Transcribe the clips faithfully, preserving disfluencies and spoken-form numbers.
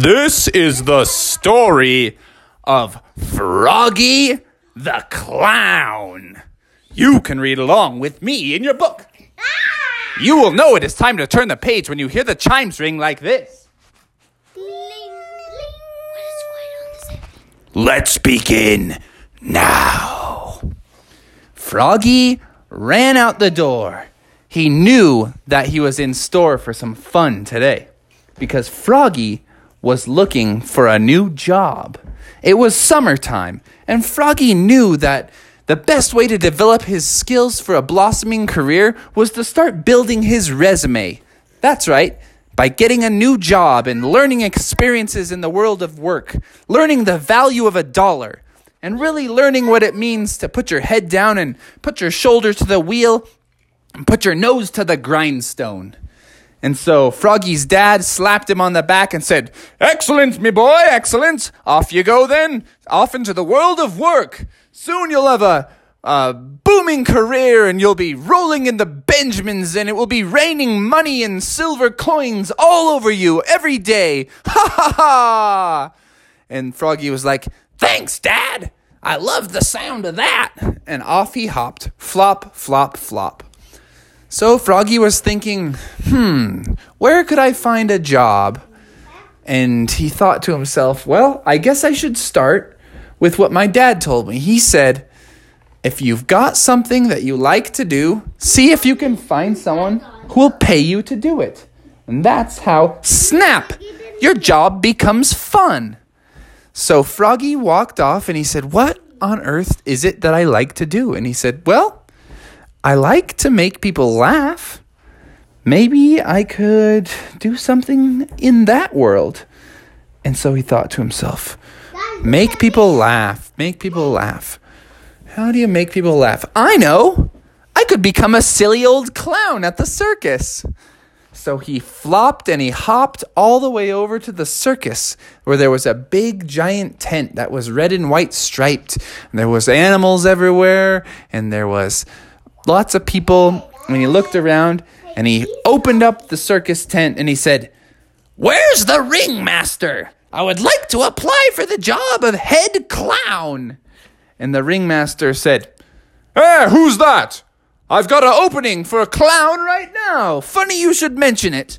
This is the story of Froggy the Clown. You can read along with me in your book. You will know it is time to turn the page when you hear the chimes ring like this. Bling, bling. What is going on this evening? Let's begin now. Froggy ran out the door. He knew that he was in store for some fun today because Froggy was looking for a new job. It was summertime, and Froggy knew that the best way to develop his skills for a blossoming career was to start building his resume. That's right, by getting a new job and learning experiences in the world of work, learning the value of a dollar, and really learning what it means to put your head down and put your shoulder to the wheel and put your nose to the grindstone. And so Froggy's dad slapped him on the back and said, "Excellent, me boy, excellent. Off you go then, off into the world of work. Soon you'll have a, a booming career and you'll be rolling in the Benjamins and it will be raining money and silver coins all over you every day. Ha ha ha." And Froggy was like, "Thanks, Dad. I love the sound of that." And off he hopped, flop, flop, flop. So Froggy was thinking, hmm, where could I find a job? And he thought to himself, well, I guess I should start with what my dad told me. He said, if you've got something that you like to do, see if you can find someone who will pay you to do it. And that's how, snap, your job becomes fun. So Froggy walked off and he said, what on earth is it that I like to do? And he said, well, I like to make people laugh. Maybe I could do something in that world. And so he thought to himself, make people laugh, make people laugh. How do you make people laugh? I know. I could become a silly old clown at the circus. So he flopped and he hopped all the way over to the circus where there was a big giant tent that was red and white striped. And there was animals everywhere and there was lots of people, and he looked around, and he opened up the circus tent, and he said, "Where's the ringmaster? I would like to apply for the job of head clown." And the ringmaster said, "Hey, who's that? I've got an opening for a clown right now. Funny you should mention it.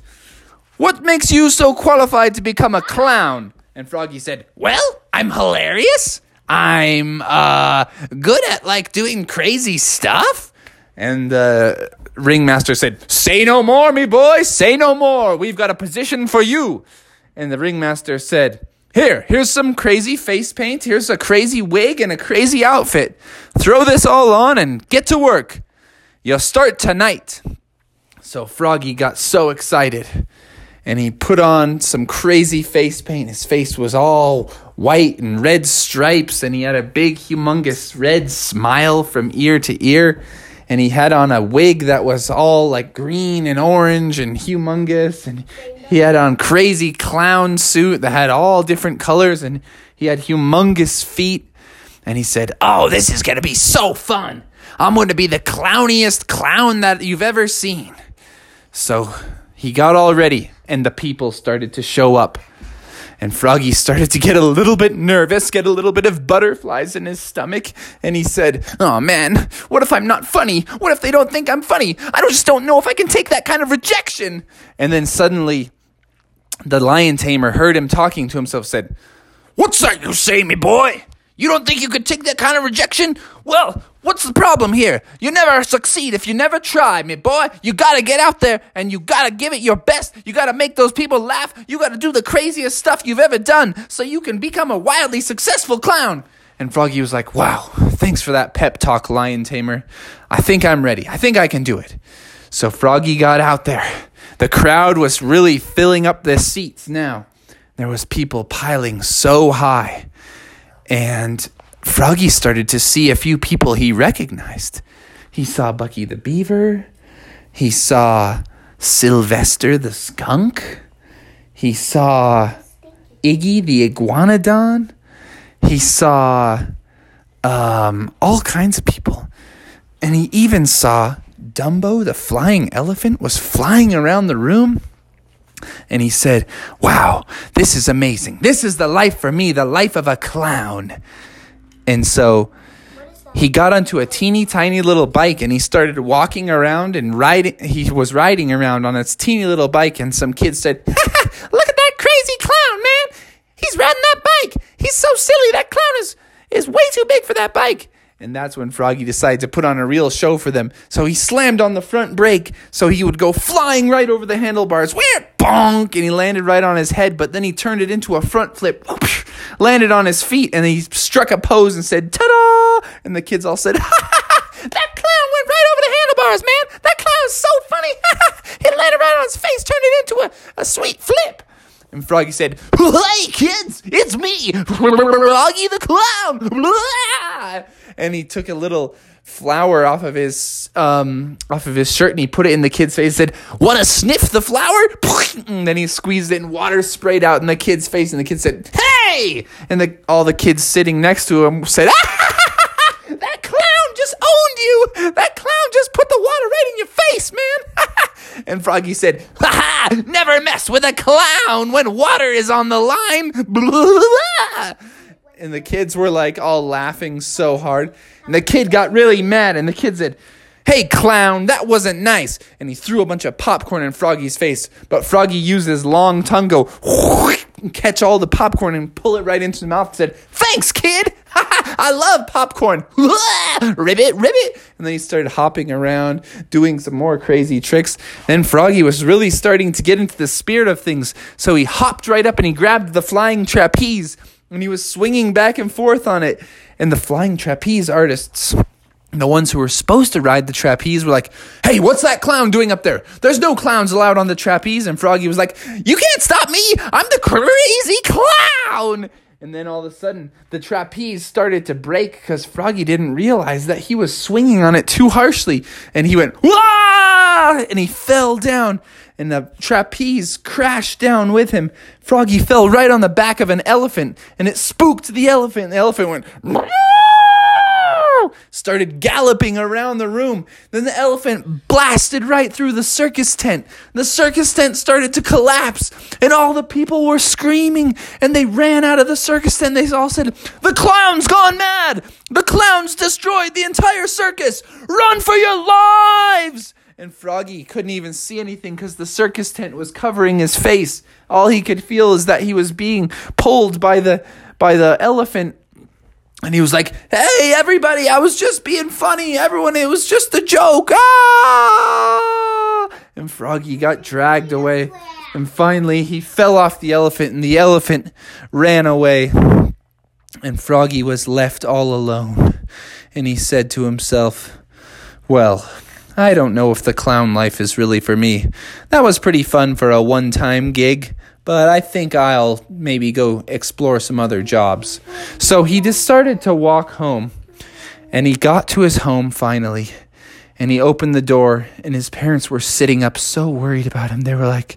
What makes you so qualified to become a clown?" And Froggy said, "Well, I'm hilarious. I'm uh good at, like, doing crazy stuff." And the ringmaster said, "Say no more, me boy, say no more. We've got a position for you." And the ringmaster said, Here, here's some crazy face paint. Here's a crazy wig and a crazy outfit. Throw this all on and get to work. You'll start tonight." So Froggy got so excited. And he put on some crazy face paint. His face was all white and red stripes. And he had a big, humongous red smile from ear to ear. And he had on a wig that was all like green and orange and humongous. And he had on crazy clown suit that had all different colors. And he had humongous feet. And he said, "Oh, this is going to be so fun. I'm going to be the clowniest clown that you've ever seen." So he got all ready and the people started to show up. And Froggy started to get a little bit nervous, get a little bit of butterflies in his stomach. And he said, "Oh, man, what if I'm not funny? What if they don't think I'm funny? I don't, just don't know if I can take that kind of rejection." And then suddenly the lion tamer heard him talking to himself, said, "What's that you say, me boy? You don't think you could take that kind of rejection? Well, what's the problem here? You never succeed if you never try, me boy. You gotta get out there and you gotta give it your best. You gotta make those people laugh. You gotta do the craziest stuff you've ever done so you can become a wildly successful clown." And Froggy was like, "Wow, thanks for that pep talk, lion tamer. I think I'm ready. I think I can do it." So Froggy got out there. The crowd was really filling up their seats now. There was people piling so high. And Froggy started to see a few people he recognized. He saw Bucky the Beaver. He saw Sylvester the Skunk. He saw Iggy the Iguanodon. He saw um, all kinds of people. And he even saw Dumbo the flying elephant was flying around the room. And he said, wow, this is amazing. This is the life for me, the life of a clown. And so he got onto a teeny tiny little bike and he started walking around and riding. He was riding around on this teeny little bike, and some kids said, look at that crazy clown, man. He's riding that bike. He's so silly. That clown is, is way too big for that bike. And that's when Froggy decided to put on a real show for them. So he slammed on the front brake so he would go flying right over the handlebars. Weird, bonk, and he landed right on his head. But then he turned it into a front flip, whoosh, landed on his feet, and he struck a pose and said, ta-da! And the kids all said, ha ha ha! That clown went right over the handlebars, man! That clown is so funny! Ha ha! It landed right on his face, turned it into a, a sweet flip. And Froggy said, hey, kids, it's me, Froggy the Clown. And he took a little flower off of his um, off of his shirt, and he put it in the kid's face and said, want to sniff the flower? And then he squeezed it, and water sprayed out in the kid's face, and the kid said, hey! And the, all the kids sitting next to him said, ah, that clown just owned you. That clown just put the water right in your face, man. And Froggy said, ha ha, never mess with a clown when water is on the line. Blah. And the kids were like all laughing so hard. And the kid got really mad, and the kid said, hey, clown, that wasn't nice. And he threw a bunch of popcorn in Froggy's face. But Froggy used his long tongue, go, whoosh, and catch all the popcorn and pull it right into the mouth and said, thanks, kid. Ha ha, I love popcorn. Ribbit, ribbit. And then he started hopping around, doing some more crazy tricks. Then Froggy was really starting to get into the spirit of things. So he hopped right up and he grabbed the flying trapeze. And he was swinging back and forth on it. And the flying trapeze artists, the ones who were supposed to ride the trapeze, were like, hey, what's that clown doing up there? There's no clowns allowed on the trapeze. And Froggy was like, you can't stop me. I'm the crazy clown. And then all of a sudden, the trapeze started to break because Froggy didn't realize that he was swinging on it too harshly. And he went, wah! And he fell down. And the trapeze crashed down with him. Froggy fell right on the back of an elephant. And it spooked the elephant. And the elephant went, wah! Started galloping around the room. Then the elephant blasted right through the circus tent. The circus tent started to collapse, and all the people were screaming, and they ran out of the circus tent. They all said, the clown's gone mad! The clown's destroyed the entire circus! Run for your lives! And Froggy couldn't even see anything because the circus tent was covering his face. All he could feel is that he was being pulled by the by the elephant. And he was like, hey, everybody, I was just being funny. Everyone, it was just a joke. Ah! And Froggy got dragged away. And finally, he fell off the elephant, and the elephant ran away. And Froggy was left all alone. And he said to himself, well, I don't know if the clown life is really for me. That was pretty fun for a one-time gig. But I think I'll maybe go explore some other jobs. So he just started to walk home. And he got to his home finally. And he opened the door. And his parents were sitting up so worried about him. They were like,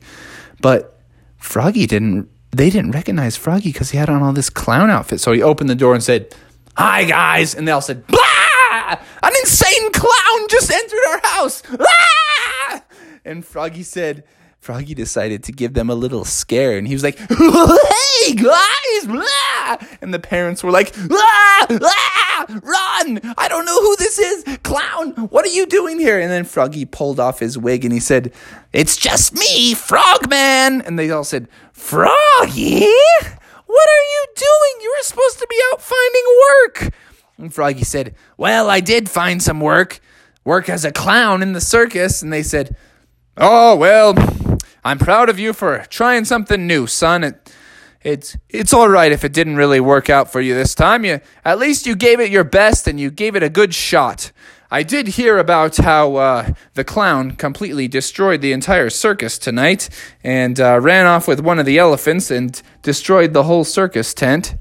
but Froggy didn't, they didn't recognize Froggy because he had on all this clown outfit. So he opened the door and said, hi, guys. And they all said, blah! An insane clown just entered our house. Blah! And Froggy said, Froggy decided to give them a little scare, and he was like, hey, guys, blah! And the parents were like, ah, ah, run! I don't know who this is! Clown, what are you doing here? And then Froggy pulled off his wig, and he said, it's just me, Frogman! And they all said, Froggy? What are you doing? You were supposed to be out finding work! And Froggy said, well, I did find some work. Work as a clown in the circus. And they said, oh, well, I'm proud of you for trying something new, son. It, it's it's all right if it didn't really work out for you this time. You at least you gave it your best and you gave it a good shot. I did hear about how uh, the clown completely destroyed the entire circus tonight and uh, ran off with one of the elephants and destroyed the whole circus tent.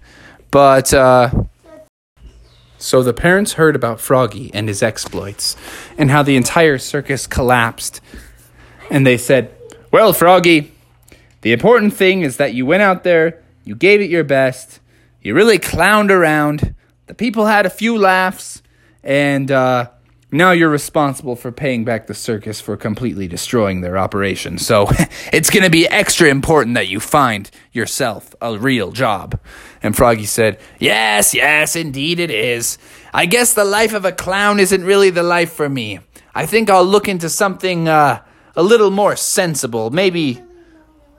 But uh, so the parents heard about Froggy and his exploits and how the entire circus collapsed. And they said, well, Froggy, the important thing is that you went out there, you gave it your best, you really clowned around, the people had a few laughs, and uh, Now you're responsible for paying back the circus for completely destroying their operation, so it's going to be extra important that you find yourself a real job. And Froggy said, Yes, yes, indeed it is. I guess the life of a clown isn't really the life for me. I think I'll look into something uh, a little more sensible, maybe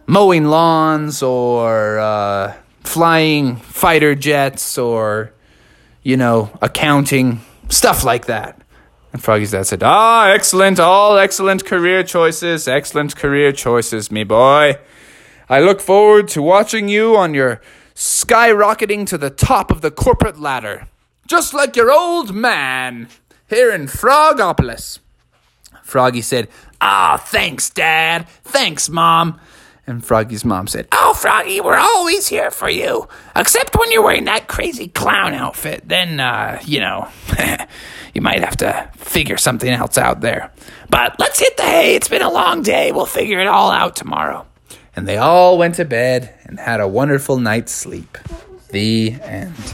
mowing lawns or uh, flying fighter jets or, you know, accounting, stuff like that. And Froggy's dad said, Ah, excellent, all excellent career choices, excellent career choices, me boy. I look forward to watching you on your skyrocketing to the top of the corporate ladder, just like your old man here in Frogopolis. Froggy said, Ah, thanks, Dad, thanks, Mom. And Froggy's mom said, Oh, Froggy, we're always here for you. Except when you're wearing that crazy clown outfit. Then, uh, you know, you might have to figure something else out there. But let's hit the hay. It's been a long day. We'll figure it all out tomorrow. And they all went to bed and had a wonderful night's sleep. The end.